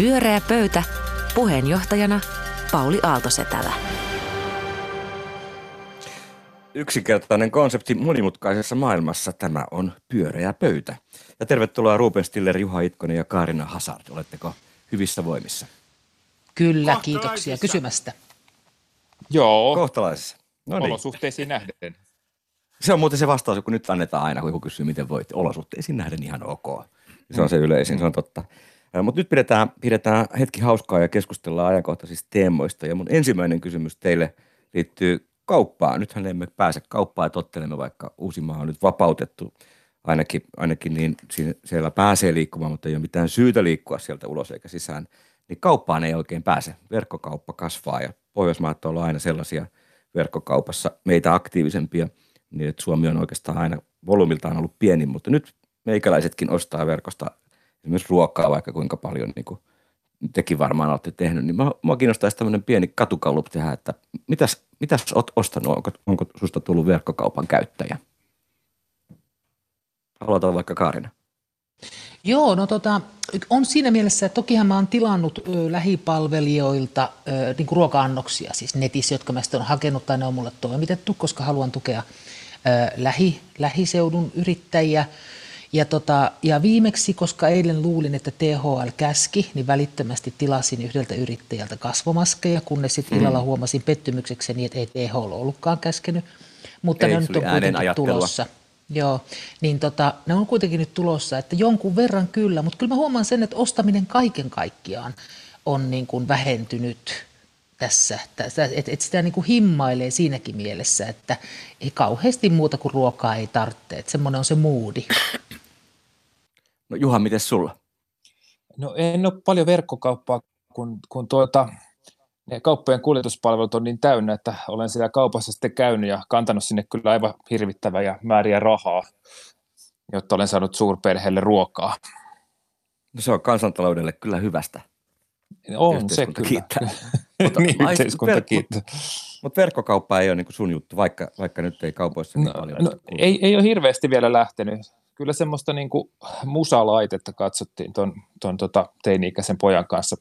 Pyöreä pöytä. Puheenjohtajana Pauli Aaltosetälä. Yksinkertainen konsepti monimutkaisessa maailmassa. Tämä on Pyöreä pöytä. Ja tervetuloa Ruben Stiller, Juha Itkonen ja Kaarina Hazard. Oletteko hyvissä voimissa? Kyllä, kiitoksia kysymästä. Joo. Kohtalaisissa. No niin. Olosuhteisiin nähden. Se on muuten se vastaus, kun nyt annetaan aina, kun joku kysyy, miten voit. Olosuhteisiin nähden ihan ok. Se on se yleisin, se on totta. Mutta nyt pidetään hetki hauskaa ja keskustellaan ajankohtaisista teemoista. Ja mun ensimmäinen kysymys teille liittyy kauppaan. Nythän emme pääse kauppaan ja tottelemme, vaikka Uusimaa on nyt vapautettu. Ainakin niin siellä pääsee liikkumaan, mutta ei ole mitään syytä liikkua sieltä ulos eikä sisään. Niin kauppaan ei oikein pääse. Verkkokauppa kasvaa ja Pohjoismaat on ollut aina sellaisia verkkokaupassa meitä aktiivisempia, niin että Suomi on oikeastaan aina volyymiltaan ollut pieni, mutta nyt meikäläisetkin ostaa verkosta esimerkiksi ruokaa, vaikka kuinka paljon niin kuin tekin varmaan olette tehnyt, niin minua kiinnostaisi tämmöinen pieni katukallup tehdä, että mitäs olet ostanut, onko susta tullut verkkokaupan käyttäjä? Aloitan vaikka Kaarina. Joo, no on siinä mielessä, että tokihan mä oon tilannut lähipalvelijoilta niin kuin ruoka-annoksia siis netissä, jotka mä sitten on hakenut tai ne on mulle toimitettu, koska haluan tukea lähiseudun yrittäjiä. Ja viimeksi, koska eilen luulin, että THL käski, niin välittömästi tilasin yhdeltä yrittäjältä kasvomaskeja, kunnes sitten illalla huomasin pettymyksekseni, että ei THL ollutkaan käskenyt, mutta ei, ne on nyt kuitenkin tulossa. Joo, niin ne on kuitenkin nyt tulossa, että jonkun verran kyllä, mutta kyllä mä huomaan sen, että ostaminen kaiken kaikkiaan on niin kuin vähentynyt tässä että sitä niin kuin himmailee siinäkin mielessä, että ei kauheasti muuta kuin ruokaa ei tarvitse, että semmoinen on se moodi. No Juha, miten sulla? No en ole paljon verkkokauppaa, kun ne kauppojen kuljetuspalvelut on niin täynnä, että olen siellä kaupassa sitten käynyt ja kantanut sinne kyllä aivan hirvittäviä määriä rahaa, jotta olen saanut suurperheelle ruokaa. No se on kansantaloudelle kyllä hyvästä. On se kyllä. Kiittää. Niin, yhteiskunta kiittää. Mutta verkkokauppa ei ole niin kuin sun juttu, vaikka nyt ei kaupoissa niin paljon. No, ei ole hirveästi vielä lähtenyt. Kyllä semmoista niin kuin musalaitetta katsottiin tuon teini-ikäisen pojan kanssa,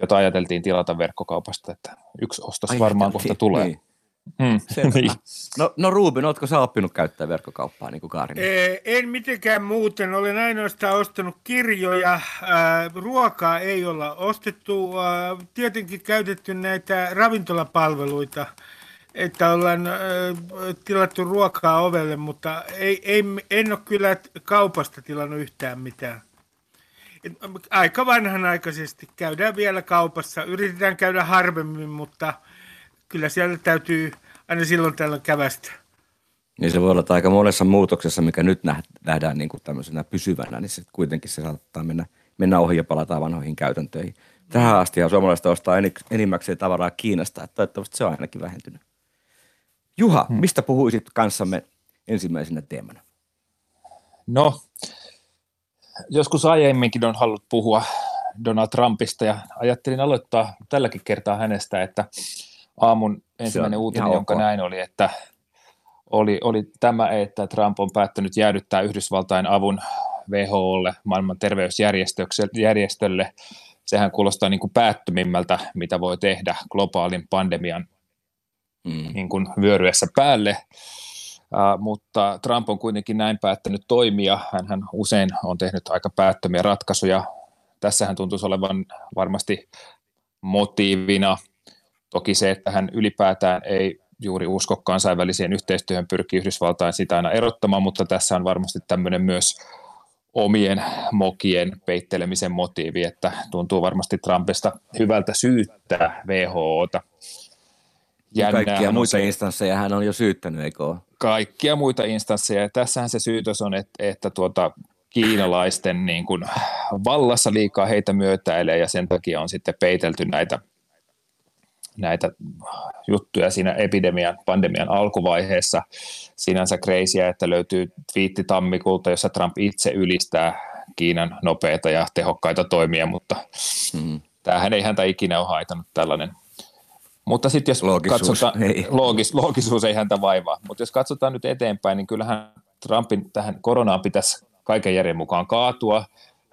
jota ajateltiin tilata verkkokaupasta, että yksi ostos varmaan kohta tulee. Niin. Niin. No Ruben, ootko sä oppinut käyttää verkkokauppaa niin kuin Kaarina? En mitenkään muuten, olen ainoastaan ostanut kirjoja, ruokaa ei olla ostettu, tietenkin käytetty näitä ravintolapalveluita, että ollaan tilattu ruokaa ovelle, mutta en ole kyllä kaupasta tilannut yhtään mitään. Aika vanhanaikaisesti käydään vielä kaupassa, yritetään käydä harvemmin, mutta kyllä siellä täytyy aina silloin tällöin kävästä. Niin se voi olla, että aika monessa muutoksessa, mikä nyt nähdään niin kuin tämmöisenä pysyvänä, niin se kuitenkin se saattaa mennä ohi ja palata vanhoihin käytäntöihin. Tähän astihan suomalaista ostaa enimmäkseen tavaraa Kiinasta, että toivottavasti se on ainakin vähentynyt. Juha, mistä puhuisit kanssamme ensimmäisenä teemana? No, joskus aiemminkin on halunnut puhua Donald Trumpista ja ajattelin aloittaa tälläkin kertaa hänestä, että aamun ensimmäinen uutinen, jonka näin oli, että oli tämä, että Trump on päättänyt jäädyttää Yhdysvaltain avun WHO:lle, maailman terveysjärjestölle. Sehän kuulostaa niin kuin päättömimmältä, mitä voi tehdä globaalin pandemian niin kuin vyöryessä päälle, mutta Trump on kuitenkin näin päättänyt toimia. Hänhän usein on tehnyt aika päättömiä ratkaisuja. Tässähän tuntuisi olevan varmasti motiivina toki se, että hän ylipäätään ei juuri usko kansainväliseen yhteistyöhön, pyrkii Yhdysvaltain sitä aina erottamaan, mutta tässä on varmasti tämmöinen myös omien mokien peittelemisen motiivi, että tuntuu varmasti Trumpista hyvältä syyttää WHO:ta. Kaikkia muita instansseja hän on jo syyttänyt, eikö ole? Kaikkia muita instansseja. Ja tässähän se syytös on, että kiinalaisten niin kuin vallassa liikaa heitä myötäilee ja sen takia on sitten peitelty näitä juttuja siinä pandemian alkuvaiheessa. Sinänsä kreisiä, että löytyy twiitti tammikuulta, jossa Trump itse ylistää Kiinan nopeita ja tehokkaita toimia, mutta tämähän ei häntä ikinä ole haitanut tällainen. Mutta sitten jos loogisuus ei häntä vaivaa, mutta jos katsotaan nyt eteenpäin, niin kyllähän Trumpin tähän koronaan pitäisi kaiken järjen mukaan kaatua.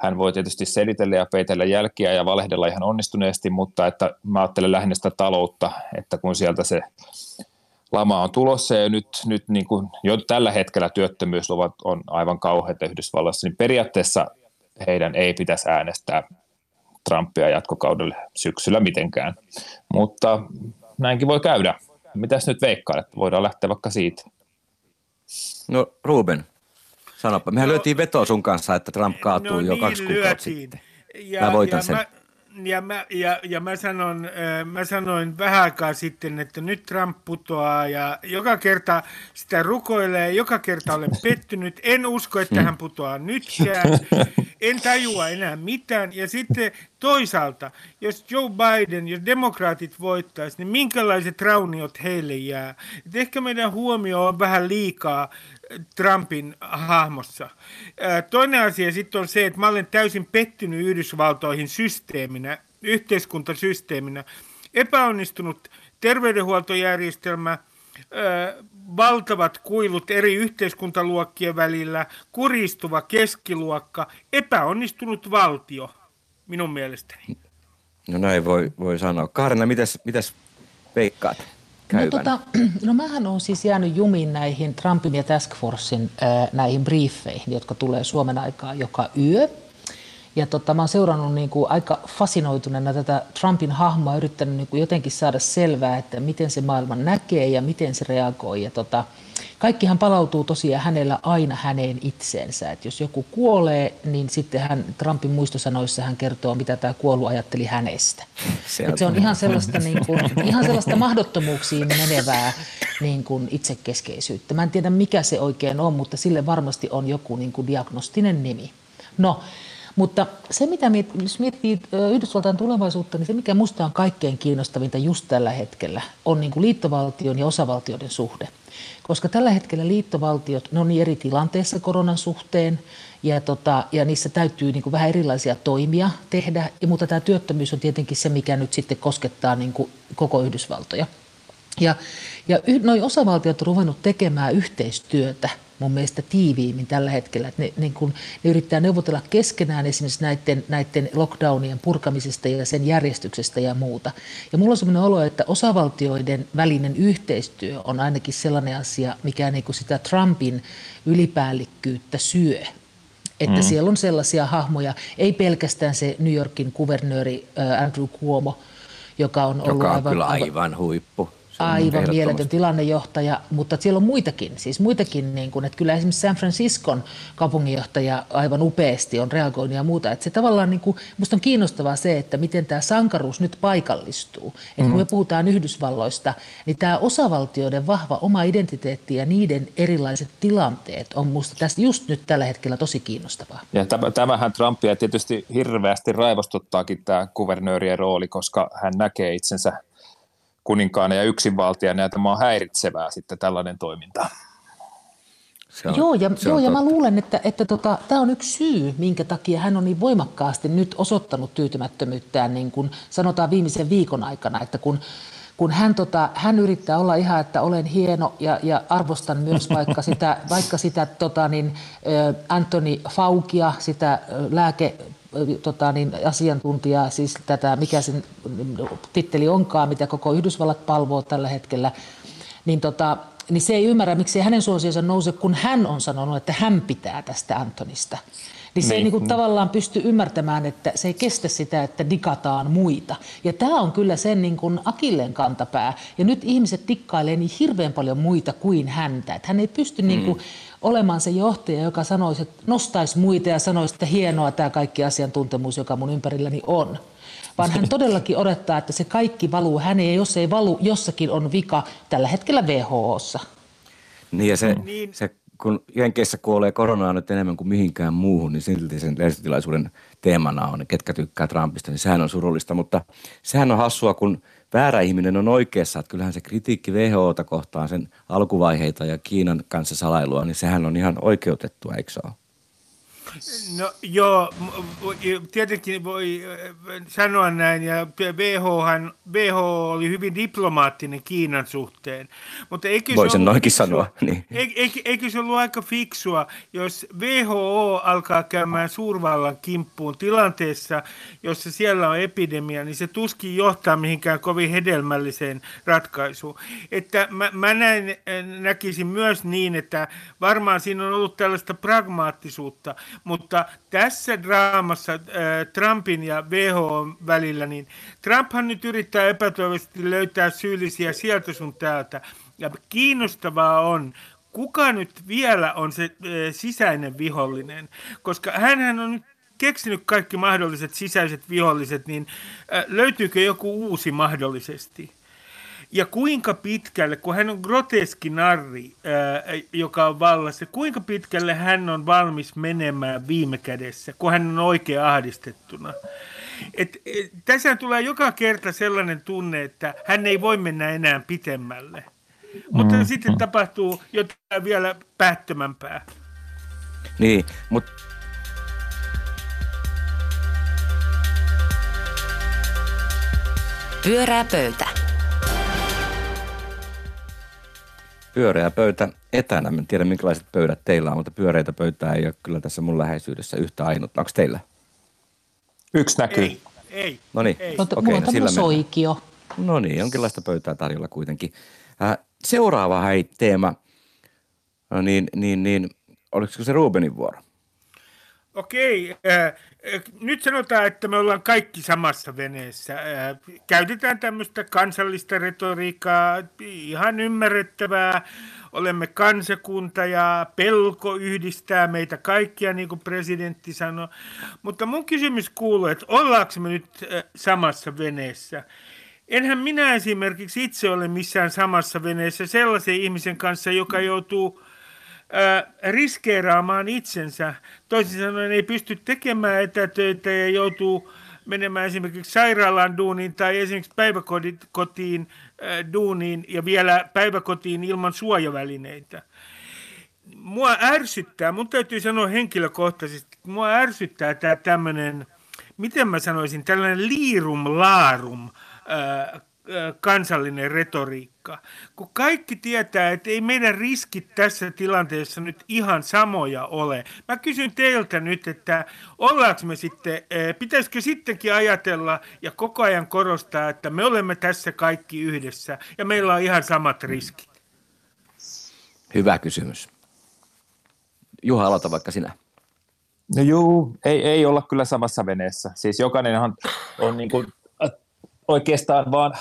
Hän voi tietysti selitellä ja peitellä jälkiä ja valehdella ihan onnistuneesti, mutta että mä ajattelen lähinnä sitä taloutta, että kun sieltä se lama on tulossa ja nyt niin kuin jo tällä hetkellä työttömyysluvat on aivan kauheita Yhdysvallassa, niin periaatteessa heidän ei pitäisi äänestää Trumpia jatkokaudelle syksyllä mitenkään, mutta näinkin voi käydä. Mitäs nyt veikkailet? Voidaan lähteä vaikka siitä. No Ruben, sanoppa. Mehän lyötiin vetoa sun kanssa, että Trump kaatuu jo 2 kuukautta sitten. Mä voitan sen. Mä sanoin vähän aikaa sitten, että nyt Trump putoaa ja joka kerta sitä rukoilee, joka kerta olen pettynyt. En usko, että hän putoaa nytkään. En tajua enää mitään. Ja sitten toisaalta, jos Joe Biden, jos demokraatit voittaisi, niin minkälaiset rauniot heille jää? Et ehkä meidän huomio on vähän liikaa Trumpin hahmossa. Toinen asia sitten on se, että mä olen täysin pettynyt Yhdysvaltoihin systeeminä, yhteiskuntasysteeminä. Epäonnistunut terveydenhuoltojärjestelmä, valtavat kuilut eri yhteiskuntaluokkien välillä, kuristuva keskiluokka, epäonnistunut valtio minun mielestäni. No näin voi sanoa. Kaarina, mitäs veikkaat käyvänä? No mähän olen siis jäänyt jumiin näihin Trumpin ja Task Forcein näihin briefeihin, jotka tulee Suomen aikaa joka yö. Ja mä oon seurannut niinku aika fasinoituneena tätä Trumpin hahmoa, yrittänyt niinku jotenkin saada selvää, että miten se maailman näkee ja miten se reagoi. Ja kaikkihan palautuu tosiaan hänellä aina häneen itseensä. Et jos joku kuolee, niin sitten Trumpin muistosanoissa hän kertoo, mitä tämä kuollut ajatteli hänestä. Se on ihan sellaista mahdottomuuksiin menevää niinku itsekeskeisyyttä. Mä en tiedä, mikä se oikein on, mutta sille varmasti on joku niinku diagnostinen nimi. No. Mutta se, mitä jos miettii Yhdysvaltain tulevaisuutta, niin se, mikä musta on kaikkein kiinnostavinta just tällä hetkellä, on niin kuin liittovaltion ja osavaltioiden suhde. Koska tällä hetkellä liittovaltiot, ne on niin eri tilanteessa koronan suhteen, ja niissä täytyy niin kuin vähän erilaisia toimia tehdä, mutta tämä työttömyys on tietenkin se, mikä nyt sitten koskettaa niin kuin koko Yhdysvaltoja. Ja noi osavaltiot on ruvennut tekemään yhteistyötä mun mielestä tiiviimmin tällä hetkellä. Ne yrittää neuvotella keskenään esimerkiksi näiden lockdownien purkamisesta ja sen järjestyksestä ja muuta. Ja mulla on sellainen olo, että osavaltioiden välinen yhteistyö on ainakin sellainen asia, mikä niin kuin sitä Trumpin ylipäällikkyyttä syö. Että siellä on sellaisia hahmoja, ei pelkästään se New Yorkin kuvernööri Andrew Cuomo, joka on ollut aivan huippu. Aivan mieletön tilannejohtaja, mutta siellä on muitakin niin kuin, että kyllä esimerkiksi San Franciscon kaupunginjohtaja aivan upeasti on reagoinut ja muuta. Että se tavallaan, niin kuin, musta on kiinnostavaa se, että miten tämä sankaruus nyt paikallistuu. Että kun me puhutaan Yhdysvalloista, niin tämä osavaltioiden vahva oma identiteetti ja niiden erilaiset tilanteet on musta tästä just nyt tällä hetkellä tosi kiinnostavaa. Ja tämähän Trumpia tietysti hirveästi raivostuttaakin tämä kuvernöörien rooli, koska hän näkee itsensä kuninkaana ja yksinvaltiaana, ja tämä on häiritsevää sitten tällainen toiminta. Ja mä luulen, että tämä on yksi syy, minkä takia hän on niin voimakkaasti nyt osoittanut tyytymättömyyttään, niin kuin sanotaan viimeisen viikon aikana, että kun hän yrittää olla ihan, että olen hieno ja arvostan myös vaikka sitä Anthony Faucia, sitä asiantuntijaa, siis tätä, mikä sen titteli onkaan, mitä koko Yhdysvallat palvoo tällä hetkellä, niin se ei ymmärrä, miksi hänen suosionsa nouse, kun hän on sanonut, että hän pitää tästä Antonista. Niin se ei niin kuin tavallaan pysty ymmärtämään, että se ei kestä sitä, että dikataan muita. Ja tämä on kyllä sen niin kuin akilleen kantapää. Ja nyt ihmiset dikkailee niin hirveän paljon muita kuin häntä. Että hän ei pysty niin kuin olemaan se johtaja, joka sanoisi, että nostaisi muita ja sanoisi, että hienoa tämä kaikki asiantuntemus, joka mun ympärilläni on. Vaan hän todellakin odottaa, että se kaikki valuu häneen, ja jos ei valu, jossakin on vika, tällä hetkellä WHO:ssa. Niin ja se kun Jenkeissä kuolee koronaa nyt enemmän kuin mihinkään muuhun, niin silti sen lehdistötilaisuuden teemana on, ketkä tykkää Trumpista, niin sehän on surullista. Mutta sehän on hassua, kun väärä ihminen on oikeassa, että kyllähän se kritiikki WHO:ta kohtaan, sen alkuvaiheita ja Kiinan kanssa salailua, niin sehän on ihan oikeutettua, eikö se ole? No joo, tietenkin voi sanoa näin, ja WHO oli hyvin diplomaattinen Kiinan suhteen. Mutta voisin noinkin sanoa. Niin. Eikö se ollut aika fiksua, jos WHO alkaa käymään suurvallan kimppuun tilanteessa, jossa siellä on epidemia, niin se tuskin johtaa mihinkään kovin hedelmälliseen ratkaisuun. Että mä näkisin myös niin, että varmaan siinä on ollut tällaista pragmaattisuutta, mutta tässä draamassa Trumpin ja WHO:n välillä, niin Trumphan nyt yrittää epätoivoisesti löytää syyllisiä sieltä sun täältä. Ja kiinnostavaa on, kuka nyt vielä on se sisäinen vihollinen, koska hänhän on nyt keksinyt kaikki mahdolliset sisäiset viholliset, niin löytyykö joku uusi mahdollisesti? Ja kuinka pitkälle, kun hän on groteski narri, joka on vallassa, kuinka pitkälle hän on valmis menemään viime kädessä, kun hän on oikein ahdistettuna. Tässä tulee joka kerta sellainen tunne, että hän ei voi mennä enää pitemmälle. Mutta sitten tapahtuu jotain vielä päättömämpää. Niin, mutta pyörää pöytä. Pyöreä pöytä etänä. En tiedä, minkälaiset pöydät teillä on, mutta pyöreitä pöytää ei ole kyllä tässä mun läheisyydessä yhtä ainut. Onko teillä? Yksi näkyy. Ei. No niin. Okei, sillä soikio. No niin, jonkinlaista pöytää tarjolla kuitenkin. Seuraava teema, no niin, oliko se Rubenin vuoro? Okei. Nyt sanotaan, että me ollaan kaikki samassa veneessä. Käytetään tämmöistä kansallista retoriikkaa, ihan ymmärrettävää. Olemme kansakunta ja pelko yhdistää meitä kaikkia, niin kuin presidentti sanoi. Mutta mun kysymys kuuluu, että ollaanko me nyt samassa veneessä? Enhän minä esimerkiksi itse ole missään samassa veneessä sellaisen ihmisen kanssa, joka joutuu riskeeraamaan itsensä. Toisin sanoen ei pysty tekemään etätöitä ja joutuu menemään esimerkiksi sairaalaan duuniin tai esimerkiksi päiväkotiin duuniin ja vielä päiväkotiin ilman suojavälineitä. Mua ärsyttää, mun täytyy sanoa henkilökohtaisesti, mua ärsyttää tämä tämmöinen, miten mä sanoisin, tällainen liirum-laarum kansallinen retoriikka, kun kaikki tietää, että ei meidän riskit tässä tilanteessa nyt ihan samoja ole. Mä kysyn teiltä nyt, että ollaanko me sitten, pitäisikö sittenkin ajatella ja koko ajan korostaa, että me olemme tässä kaikki yhdessä ja meillä on ihan samat riskit? Hyvä kysymys. Juha, aloita vaikka sinä. No juu, ei olla kyllä samassa veneessä. Siis jokainenhan on niin kuin oikeastaan vaan,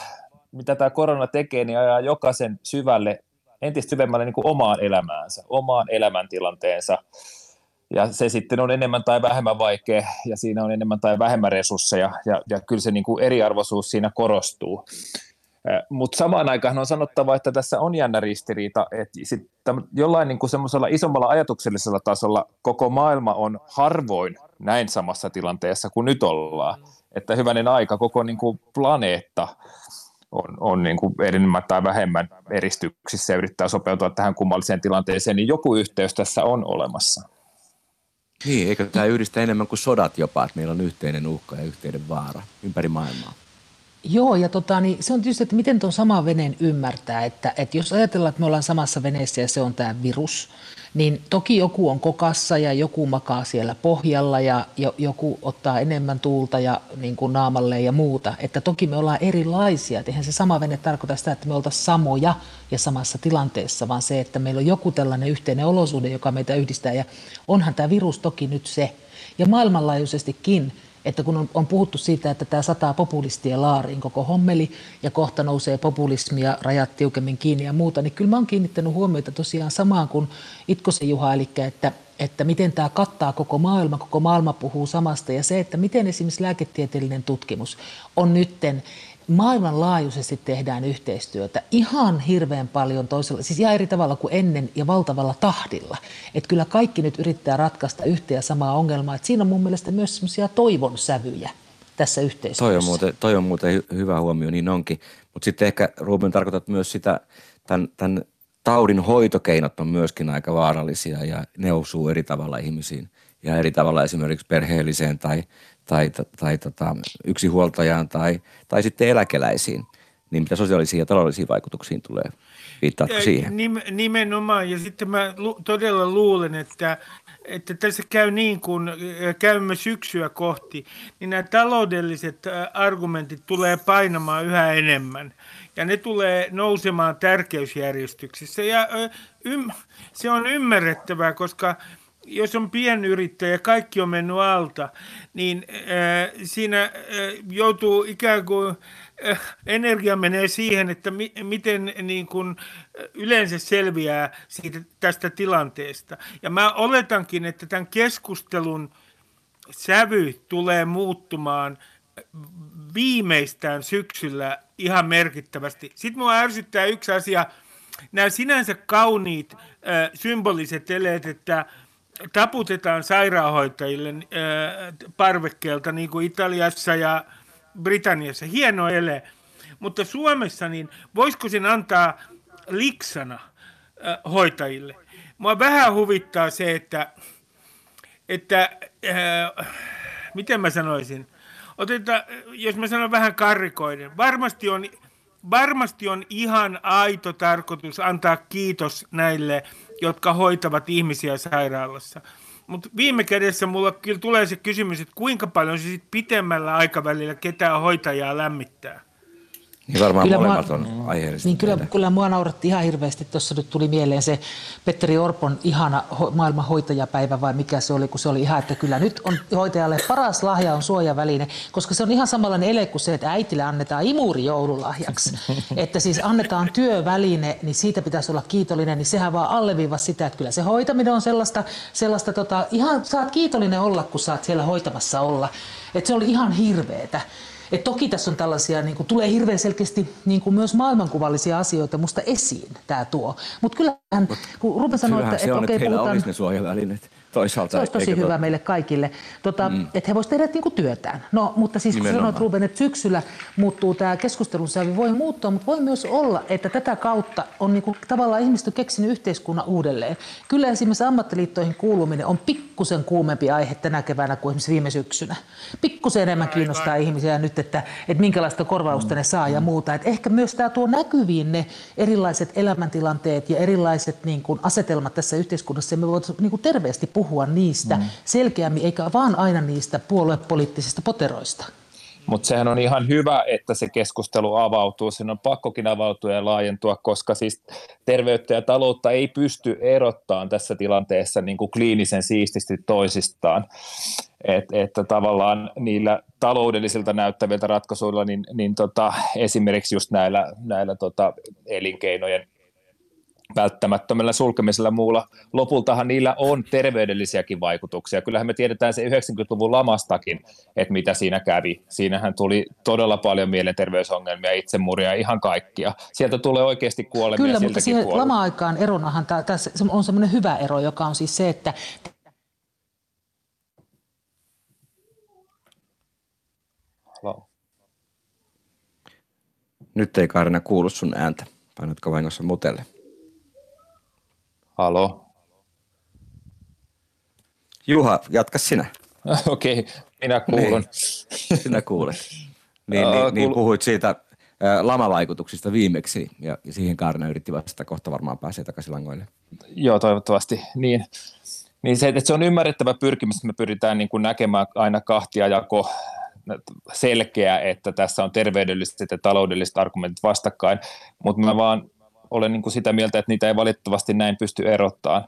mitä tämä korona tekee, niin ajaa jokaisen entistä syvemmälle niin kuin omaan elämäänsä, omaan elämäntilanteensa. Ja se sitten on enemmän tai vähemmän vaikea, ja siinä on enemmän tai vähemmän resursseja, ja kyllä se niin kuin eriarvoisuus siinä korostuu. Mutta samaan aikaan on sanottava, että tässä on jännä ristiriita, että sit jollain niin kuin semmoisella isommalla ajatuksellisella tasolla koko maailma on harvoin näin samassa tilanteessa kuin nyt ollaan. Että hyvänen aika, koko niin kuin planeetta on niin kuin enemmän tai vähemmän eristyksissä ja yrittää sopeutua tähän kummalliseen tilanteeseen, niin joku yhteys tässä on olemassa. Niin, eikö tämä yhdistä enemmän kuin sodat jopa, että meillä on yhteinen uhka ja yhteinen vaara ympäri maailmaa? Joo, ja niin se on tietysti, että miten tuon saman veneen ymmärtää, että jos ajatellaan, että me ollaan samassa veneessä ja se on tämä virus, niin toki joku on kokassa ja joku makaa siellä pohjalla ja joku ottaa enemmän tuulta ja niin kuin naamalle ja muuta. Että toki me ollaan erilaisia, että eihän se sama vene tarkoita sitä, että me oltaisiin samoja ja samassa tilanteessa, vaan se, että meillä on joku tällainen yhteinen olosuhde, joka meitä yhdistää. Ja onhan tämä virus toki nyt se, ja maailmanlaajuisestikin, että kun on puhuttu siitä, että tämä sataa populistien laariin koko hommeli ja kohta nousee populismia, rajat tiukemmin kiinni ja muuta, niin kyllä mä oon kiinnittänyt huomiota tosiaan samaan kuin Itkosen Juha, eli että miten tämä kattaa koko maailma puhuu samasta ja se, että miten esimerkiksi lääketieteellinen tutkimus on nytten maailmanlaajuisesti tehdään yhteistyötä ihan hirveän paljon toisella, siis ihan eri tavalla kuin ennen ja valtavalla tahdilla. Että kyllä kaikki nyt yrittää ratkaista yhtä ja samaa ongelmaa. Et siinä on mun mielestä myös semmoisia toivon sävyjä tässä yhteistyössä. Toi on muuten hyvä huomio, niin onkin. Mutta sitten ehkä, Ruben, tarkoitat myös sitä, tämän taudin hoitokeinot on myöskin aika vaarallisia ja ne osuu eri tavalla ihmisiin. ja eri tavalla esimerkiksi perheelliseen tai yksinhuoltajaan tai sitten eläkeläisiin, niin mitä sosiaalisiin ja taloudellisiin vaikutuksiin tulee? Viittaatko siihen? Nimenomaan, ja sitten mä todella luulen, että tässä käy niin, kun käymme syksyä kohti, niin nämä taloudelliset argumentit tulee painamaan yhä enemmän. Ja ne tulee nousemaan tärkeysjärjestyksissä. Ja se on ymmärrettävää, koska jos on pienyrittäjä, kaikki on mennyt alta, niin siinä joutuu ikään kuin, energia menee siihen, että miten niin kuin yleensä selviää siitä, tästä tilanteesta. Ja mä oletankin, että tämän keskustelun sävy tulee muuttumaan viimeistään syksyllä ihan merkittävästi. Sitten minua ärsyttää yksi asia, nämä sinänsä kauniit symboliset eleet, että taputetaan sairaanhoitajille parvekkeelta, niin kuin Italiassa ja Britanniassa. Hieno ele. Mutta Suomessa, niin voisiko sen antaa liksana hoitajille? Mua vähän huvittaa se, että miten mä sanoisin? Jos mä sanon vähän karrikoiden, varmasti on ihan aito tarkoitus antaa kiitos näille, jotka hoitavat ihmisiä sairaalassa. Mutta viime kädessä mulla kyllä tulee se kysymys, että kuinka paljon se sitten pitemmällä aikavälillä ketään hoitajaa lämmittää. Niin varmaan kyllä molemmat on aiheellista. Niin kyllä mua nauratti ihan hirveästi. Tuossa nyt tuli mieleen se Petteri Orpon ihana maailman hoitajapäivä vai mikä se oli, kun se oli ihan, että kyllä nyt on hoitajalle paras lahja on suojaväline, koska se on ihan samanlainen ele kuin se, että äitille annetaan imuri joululahjaksi. Että siis annetaan työväline, niin siitä pitäisi olla kiitollinen, niin sehän vaan alleviivasi sitä, että kyllä se hoitaminen on sellaista ihan saat kiitollinen olla, kun saat siellä hoitamassa olla. Että se oli ihan hirveetä. Et toki tässä on tällaisia, niin kuin, tulee hirveän selkeästi niin kuin myös maailmankuvallisia asioita musta esiin tämä tuo. Mutta kyllähän, kun Ruben sanoi, että se on, että heillä olisi ne suojavälineet toisaalta. Se olisi tosi hyvä meille kaikille, että he voisivat tehdä niin kuin työtään. No, mutta siis kun sanoit, Ruben, että syksyllä muuttuu tämä keskustelun sävi, voi muuttua, mutta voi myös olla, että tätä kautta on niin kuin, tavallaan ihmiset on keksinyt yhteiskunnan uudelleen. Kyllä esimerkiksi ammattiliittoihin kuuluminen on pikkusen kuumempi aihe tänä keväänä kuin esimerkiksi viime syksynä. Pikkusen enemmän kiinnostaa ihmisiä nyt, että minkälaista korvausta ne saa ja muuta. Et ehkä myös tämä tuo näkyviin ne erilaiset elämäntilanteet ja erilaiset niin kuin, asetelmat tässä yhteiskunnassa, ja me voidaan niin kuin, terveesti puhua niistä selkeämmin, eikä vaan aina niistä puoluepoliittisista poteroista. Mutta sehän on ihan hyvä, että se keskustelu avautuu. Sen on pakkokin avautua ja laajentua, koska siis terveyttä ja taloutta ei pysty erottamaan tässä tilanteessa niin kuin kliinisen siististi toisistaan. Että tavallaan niillä taloudellisilta näyttäviltä ratkaisuilla, niin esimerkiksi just näillä elinkeinojen välttämättömällä sulkemisella muulla. Lopultahan niillä on terveydellisiäkin vaikutuksia. Kyllähän me tiedetään se 90-luvun lamastakin, että mitä siinä kävi. Siinähän tuli todella paljon mielenterveysongelmia, itsemurja, ihan kaikkia. Sieltä tulee oikeasti kuolemia. Kyllä, mutta siihen lama-aikaan eronahan tässä on semmoinen hyvä ero, joka on siis se, että hello. Nyt ei Kaarina kuulu sun ääntä. Painatko vahingossa mutelle? Halo. Juha, jatka sinä. Okei, minä kuulun. Niin, sinä kuulet. Niin, puhuit siitä lamavaikutuksista viimeksi, ja siihen Kaarina yritti vastata. Kohta varmaan pääsee takaisin langoille. Joo, toivottavasti. Niin se, että se on ymmärrettävä pyrkimys, että me pyritään niin kuin näkemään aina kahtiajako selkeä, että tässä on terveydelliset ja taloudelliset argumentit vastakkain, mutta mä vaan olen niin kuin sitä mieltä, että niitä ei valitettavasti näin pysty erottamaan.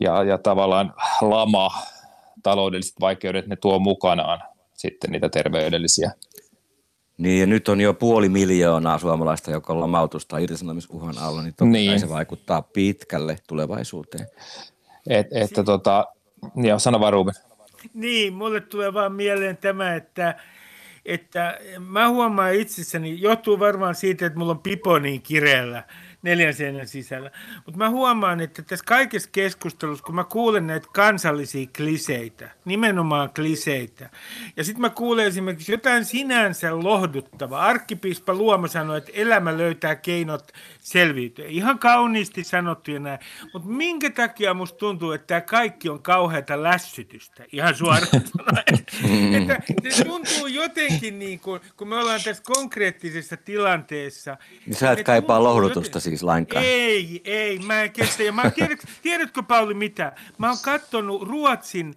Ja tavallaan lama, taloudelliset vaikeudet, ne tuo mukanaan sitten niitä terveydellisiä. Niin, ja nyt on jo 500 000 suomalaista, joka on lamautus- tai irtisanomisuhan alla, niin toki niin. Se vaikuttaa pitkälle tulevaisuuteen. Sano vaan, Ruben. Niin, mulle tulee vaan mieleen tämä, että mä huomaan itsessäni, johtuu varmaan siitä, että mulla on pipo niin kireellä, neljän seinän sisällä. Mutta mä huomaan, että tässä kaikessa keskustelussa, kun mä kuulen näitä kansallisia kliseitä, nimenomaan kliseitä, ja sitten mä kuulen esimerkiksi jotain sinänsä lohduttavaa. Arkkipiispa Luoma sanoi, että elämä löytää keinot selviytyä. Ihan kauniisti sanottu ja näin. Mutta minkä takia musta tuntuu, että tämä kaikki on kauheata lässytystä, ihan suoraan sanoen. Että se tuntuu jotenkin niin kuin, kun me ollaan tässä konkreettisessa tilanteessa. Sä et kaipaa lohdutusta joten... siis lainkaan. Ei, mä en kestä. Ja tiedätkö Pauli mitä? Mä oon katsonut Ruotsin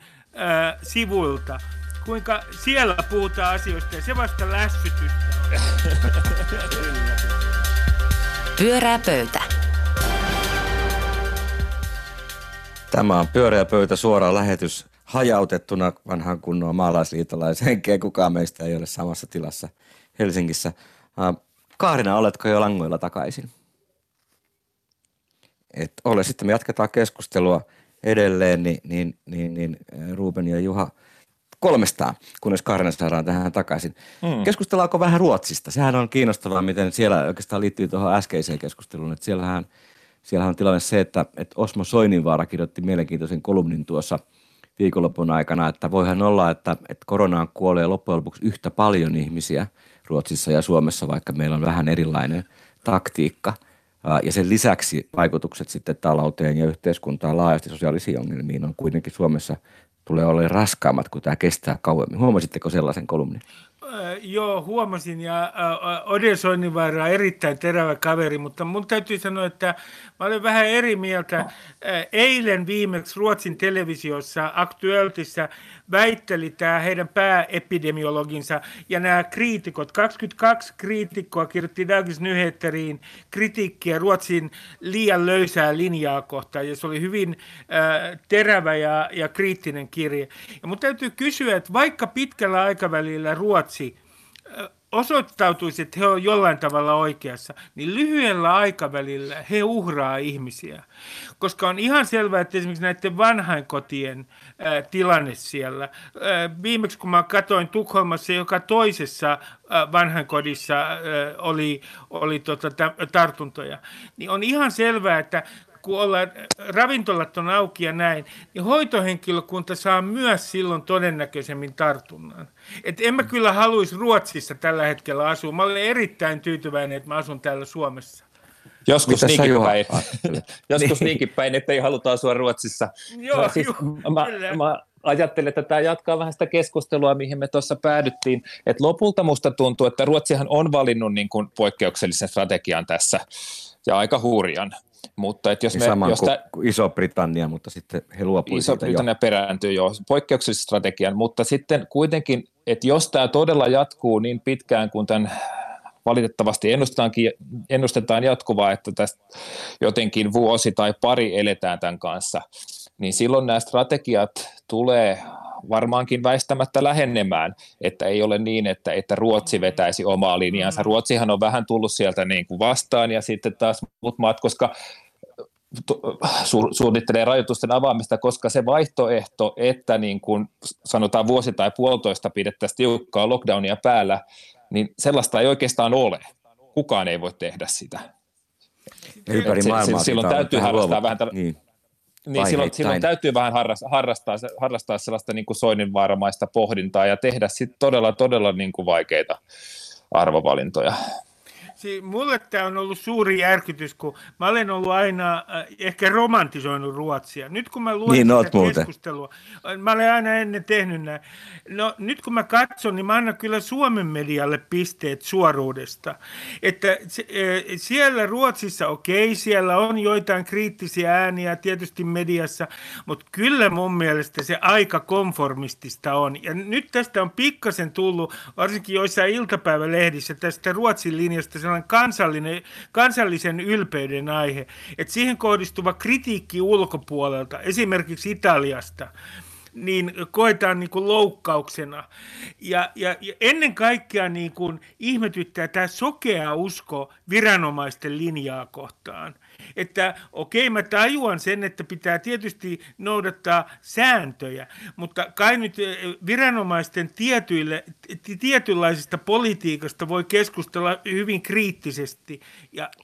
sivuilta, kuinka siellä puhutaan asioista ja se vasta lässytystä. Pyörää pöytä. Tämä on Pyöreä pöytä, suora lähetys hajautettuna vanhan kunnon maalaisliitolaishenkeä. Kukaan meistä ei ole samassa tilassa Helsingissä. Kaarina, oletko jo langoilla takaisin? Et ole. Sitten me jatketaan keskustelua edelleen, niin Ruben ja Juha kolmestaan, kunnes Kaarina saadaan tähän takaisin. Keskustellaanko vähän Ruotsista? Sehän on kiinnostavaa, miten siellä oikeastaan liittyy tuohon äskeiseen keskusteluun, että siellähän on tilanne se, että Osmo Soininvaara kirjoitti mielenkiintoisen kolumnin tuossa viikonlopun aikana, että voihan olla, että koronaan kuolee loppujen lopuksi yhtä paljon ihmisiä Ruotsissa ja Suomessa, vaikka meillä on vähän erilainen taktiikka. Ja sen lisäksi vaikutukset sitten talouteen ja yhteiskuntaan laajasti sosiaalisiin ongelmiin on kuitenkin Suomessa tulee olemaan raskaammat, kun tämä kestää kauemmin. Huomasitteko sellaisen kolumnin? Joo, huomasin ja Ode Soininvaara on erittäin terävä kaveri, mutta mun täytyy sanoa, että mä olen vähän eri mieltä. Eilen viimeksi Ruotsin televisiossa Aktuellissa väitteli tämä heidän pääepidemiologinsa ja nämä kriitikot, 22 kriitikkoa kirjoitti Dagens Nyheteriin kritiikkiä Ruotsin liian löysää linjaa kohtaan ja se oli hyvin terävä ja kriittinen kirje. Ja mun täytyy kysyä, että vaikka pitkällä aikavälillä Ruotsi osoittautuisi, että he ovat jollain tavalla oikeassa, niin lyhyellä aikavälillä he uhraa ihmisiä. Koska on ihan selvää, että esimerkiksi näiden vanhainkotien tilanne siellä. Viimeksi kun mä katsoin Tukholmassa, joka toisessa vanhainkodissa oli tartuntoja, niin on ihan selvää, että kun ravintolat on auki ja näin, niin hoitohenkilökunta saa myös silloin todennäköisemmin tartunnan. Et en mä kyllä haluaisi Ruotsissa tällä hetkellä asua. Mä olen erittäin tyytyväinen, että mä asun täällä Suomessa. Joskus niinkin päin, että ei haluta asua Ruotsissa. Mä ajattelen, että tämä jatkaa vähän sitä keskustelua, mihin me tuossa päädyttiin. Et lopulta musta tuntuu, että Ruotsihan on valinnut niin kuin poikkeuksellisen strategian tässä ja aika hurjan. Mutta että jos niin me saman kuin Iso-Britannia, mutta sitten he luopuivat siitä. Iso-Britannia perääntyy jo poikkeuksellisen strategian, mutta sitten kuitenkin, että jos tämä todella jatkuu niin pitkään kuin tämän valitettavasti ennustetaan jatkuvaa, että tästä jotenkin vuosi tai pari eletään tämän kanssa, niin silloin nämä strategiat tulee varmaankin väistämättä lähenemään, että ei ole niin, että Ruotsi vetäisi omaa linjaansa. Ruotsihan on vähän tullut sieltä niin kuin vastaan ja sitten taas muut maat, koska suunnittelee rajoitusten avaamista, koska se vaihtoehto, että niin kuin sanotaan vuosi tai puolitoista pidettäisiin tiukkaa lockdownia päällä, niin sellaista ei oikeastaan ole. Kukaan ei voi tehdä sitä. Ympäri maailmaa. Silloin täytyy harrastaa vähän silloin täytyy vähän harrastaa sellaista niin kuin Soininvaaramaista pohdintaa ja tehdä sit todella niin kuin vaikeita arvovalintoja. Mulle tämä on ollut suuri järkytys, kun mä olen ollut aina ehkä romantisoinut Ruotsia. Nyt kun mä luen keskustelua, mä olen aina ennen tehnyt näin. No, nyt kun mä katson, niin mä annan kyllä Suomen medialle pisteet suoruudesta. Että siellä Ruotsissa, siellä on joitain kriittisiä ääniä tietysti mediassa, mutta kyllä mun mielestä se aika konformistista on. Ja nyt tästä on pikkasen tullut, varsinkin joissain iltapäivälehdissä, tästä Ruotsin linjasta sellainen kansallisen ylpeyden aihe, että siihen kohdistuva kritiikki ulkopuolelta, esimerkiksi Italiasta, niin koetaan niin kuin loukkauksena. Ja ennen kaikkea niin kuin ihmetyttää tämä sokea usko viranomaisten linjaa kohtaan. Että okei, mä tajuan sen, että pitää tietysti noudattaa sääntöjä, mutta kai nyt viranomaisten tietynlaisesta politiikasta voi keskustella hyvin kriittisesti.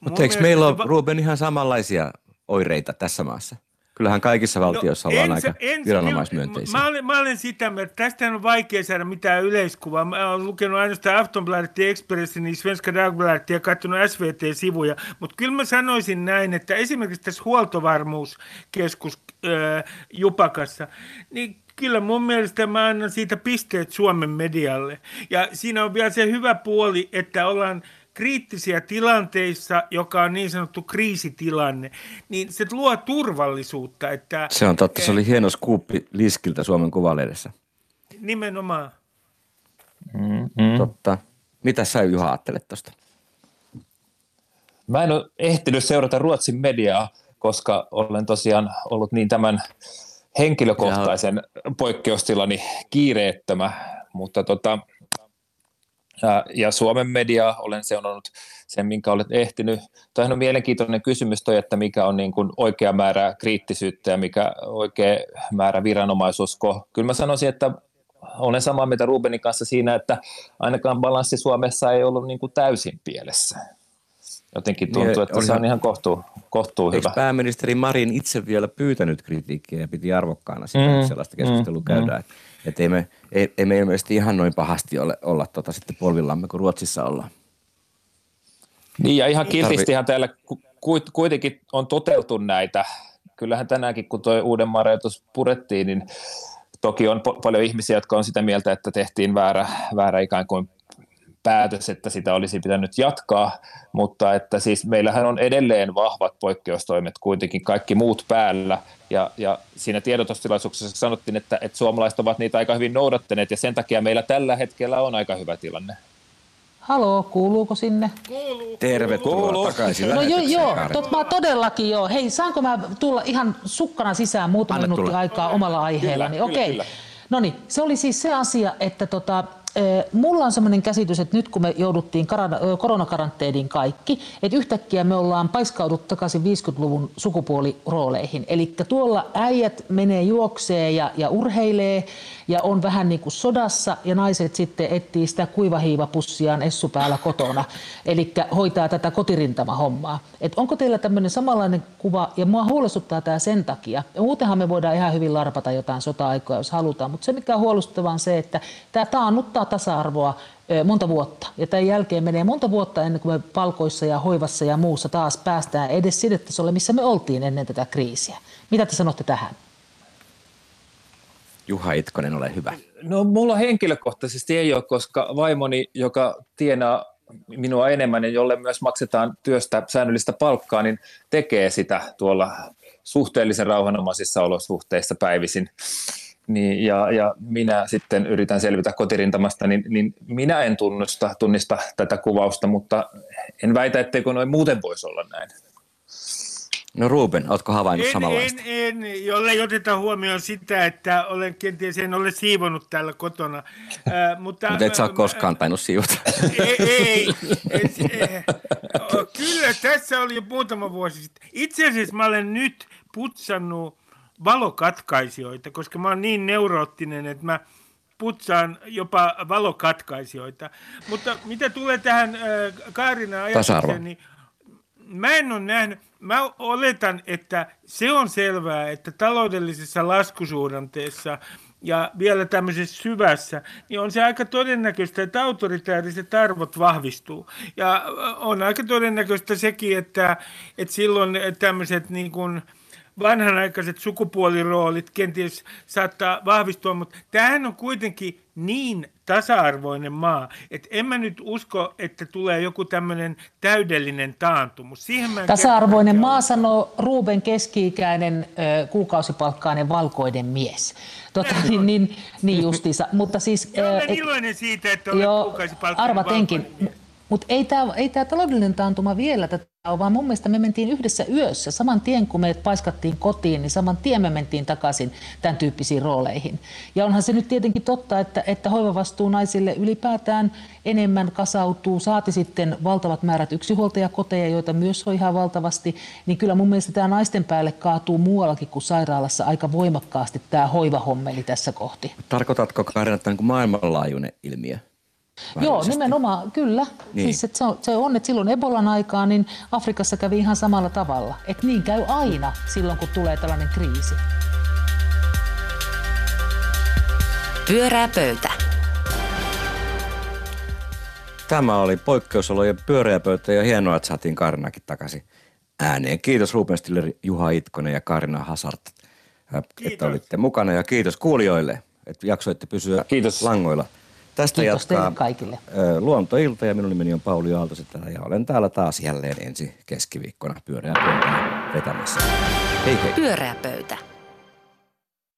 Mutta eikö meillä ole, Ruben, ihan samanlaisia oireita tässä maassa? Kyllähän kaikissa valtioissa ollaan aika viranomaismyönteisiä. Mä olen sitä mieltä, että tästähän on vaikea saada mitään yleiskuvaa. Mä olen lukenut ainoastaan Aftonbladetin, Expressin, niin Svenska Dagbladetin ja katsonut SVT-sivuja. Mutta kyllä mä sanoisin näin, että esimerkiksi tässä huoltovarmuuskeskus Jupakassa, niin kyllä mun mielestä mä annan siitä pisteet Suomen medialle. Ja siinä on vielä se hyvä puoli, että ollaan kriittisiä tilanteissa, joka on niin sanottu kriisitilanne, niin se luo turvallisuutta. Että se on totta, se oli hieno skuuppi Liskiltä Suomen Kuvalehdessä. Nimenomaan. Mm-hmm. Totta. Mitä sä, Juha, ajattelet tuosta? Mä en ole ehtinyt seurata Ruotsin mediaa, koska olen tosiaan ollut niin tämän henkilökohtaisen poikkeustilani kiireettömä, mutta ja Suomen mediaa olen seurannut sen, minkä olet ehtinyt. Tuohan on mielenkiintoinen kysymys toi, että mikä on niin kuin oikea määrä kriittisyyttä ja mikä oikea määrä viranomaisusko. Kyllä mä sanoisin, että olen samaa mieltä Rubenin kanssa siinä, että ainakaan balanssi Suomessa ei ollut niin kuin täysin pielessä. Jotenkin tuntuu, että se on ihan kohtuu hyvä. Eikö pääministeri Marin itse vielä pyytänyt kritiikkiä ja piti arvokkaana sitä, että sellaista keskustelua käydään? Että ei me ilmeisesti ihan noin pahasti olla sitten polvillamme, kun Ruotsissa ollaan. Niin ja ihan kiltistihan täällä kuitenkin on toteutu näitä. Kyllähän tänäänkin, kun tuo Uudenmaan rajoitus purettiin, niin toki on paljon ihmisiä, jotka on sitä mieltä, että tehtiin väärä ikään kuin päätös, että sitä olisi pitänyt jatkaa, mutta että siis meillähän on edelleen vahvat poikkeustoimet kuitenkin, kaikki muut päällä, ja siinä tiedotustilaisuuksessa sanottiin, että suomalaiset ovat niitä aika hyvin noudattaneet, ja sen takia meillä tällä hetkellä on aika hyvä tilanne. Haloo, kuuluuko sinne? Kuuluu. Tervetuloa takaisin lähetykseen. Mä todellakin joo. Hei, saanko mä tulla ihan sukkana sisään muutama minuutti aikaa omalla aiheellani? Okei. No niin, se oli siis se asia, että mulla on sellainen käsitys, että nyt kun me jouduttiin koronakaranteeniin kaikki, että yhtäkkiä me ollaan paiskaudut takaisin 50-luvun sukupuolirooleihin. Eli tuolla äijät menee juokseen ja urheilee ja on vähän niin kuin sodassa ja naiset sitten etsii sitä kuivahiivapussiaan essu päällä kotona. Eli hoitaa tätä kotirintamahommaa. Et onko teillä tämmöinen samanlainen kuva, ja mua huolestuttaa tämä sen takia. Ja muutenhan me voidaan ihan hyvin larpata jotain sota-aikoja, jos halutaan, mutta se mikä on huolestuttavaa on se, että tämä taannuttaa tasa-arvoa monta vuotta. Ja tämän jälkeen menee monta vuotta ennen kuin me palkoissa ja hoivassa ja muussa taas päästään edes sille tasolle, missä me oltiin ennen tätä kriisiä. Mitä te sanotte tähän? Juha Itkonen, ole hyvä. No mulla henkilökohtaisesti ei ole, koska vaimoni, joka tienaa minua enemmän ja jolle myös maksetaan työstä säännöllistä palkkaa, niin tekee sitä tuolla suhteellisen rauhanomaisissa olosuhteissa päivisin. Niin, ja minä sitten yritän selvitä kotirintamasta, niin minä en tunnista tätä kuvausta, mutta en väitä, etteikö noin muuten voisi olla näin. No Ruben, ootko havainnut samanlaista? En, jollei oteta huomioon sitä, että olen kenties en ole siivonut täällä kotona. Mutta et sä ole koskaan tainnut siivota. Ei. Kyllä, tässä oli jo muutama vuosi sitten. Itse asiassa mä olen nyt putsannut valokatkaisijoita, koska mä oon niin neuroottinen, että mä putsaan jopa valokatkaisijoita. Mutta mitä tulee tähän Kaarina ajatukseen, niin mä en ole nähnyt, mä oletan, että se on selvää, että taloudellisessa laskusuhdanteessa ja vielä tämmöisessä syvässä, niin on se aika todennäköistä, että autoritääriset arvot vahvistuu. Ja on aika todennäköistä sekin, että silloin tämmöiset niin kuin vanhanaikaiset sukupuoliroolit kenties saattaa vahvistua, mutta tämähän on kuitenkin niin tasa-arvoinen maa, että en mä nyt usko, että tulee joku tämmöinen täydellinen taantumus. Tasa-arvoinen maa sanoo Ruben, keski-ikäinen, kuukausipalkkainen valkoinen mies. Niin justiinsa, mutta siis olen iloinen siitä, että olen kuukausipalkkainen valkoinen mies. Arvatenkin, mutta ei tämä taloudellinen taantuma vielä tätä Vaan mun mielestä me mentiin yhdessä yössä, saman tien kun me paiskattiin kotiin, niin saman tien me mentiin takaisin tämän tyyppisiin rooleihin. Ja onhan se nyt tietenkin totta, että hoivavastuu naisille ylipäätään enemmän kasautuu, saati sitten valtavat määrät yksinhuoltajakoteja, joita myös on ihan valtavasti, niin kyllä mun mielestä tämä naisten päälle kaatuu muuallakin kuin sairaalassa aika voimakkaasti tämä hoivahommeli tässä kohti. Tarkoitatko, Kaarina, että tämä on maailmanlaajuinen ilmiö? Joo, nimenomaan, kyllä. Niin. Siis, se on, että silloin Ebolan aikaa, niin Afrikassa kävi ihan samalla tavalla. Että niin käy aina silloin, kun tulee tällainen kriisi. Pyörää pöytä. Tämä oli poikkeusolojen pyöreä pöytä ja hienoa, että saatiin Kaarinakin takaisin ääneen. Kiitos Ruben Stiller, Juha Itkonen ja Kaarina Hazard, että olitte mukana. Ja kiitos kuulijoille, että jaksoitte pysyä langoilla. Tästä kiitos jatkaa teille kaikille. Luontoilta ja minun nimeni on Pauli Aaltosetälä ja olen täällä taas jälleen ensi keskiviikkona Pyöreä pöytä vetämässä. Hei hei. Pyöreä pöytä.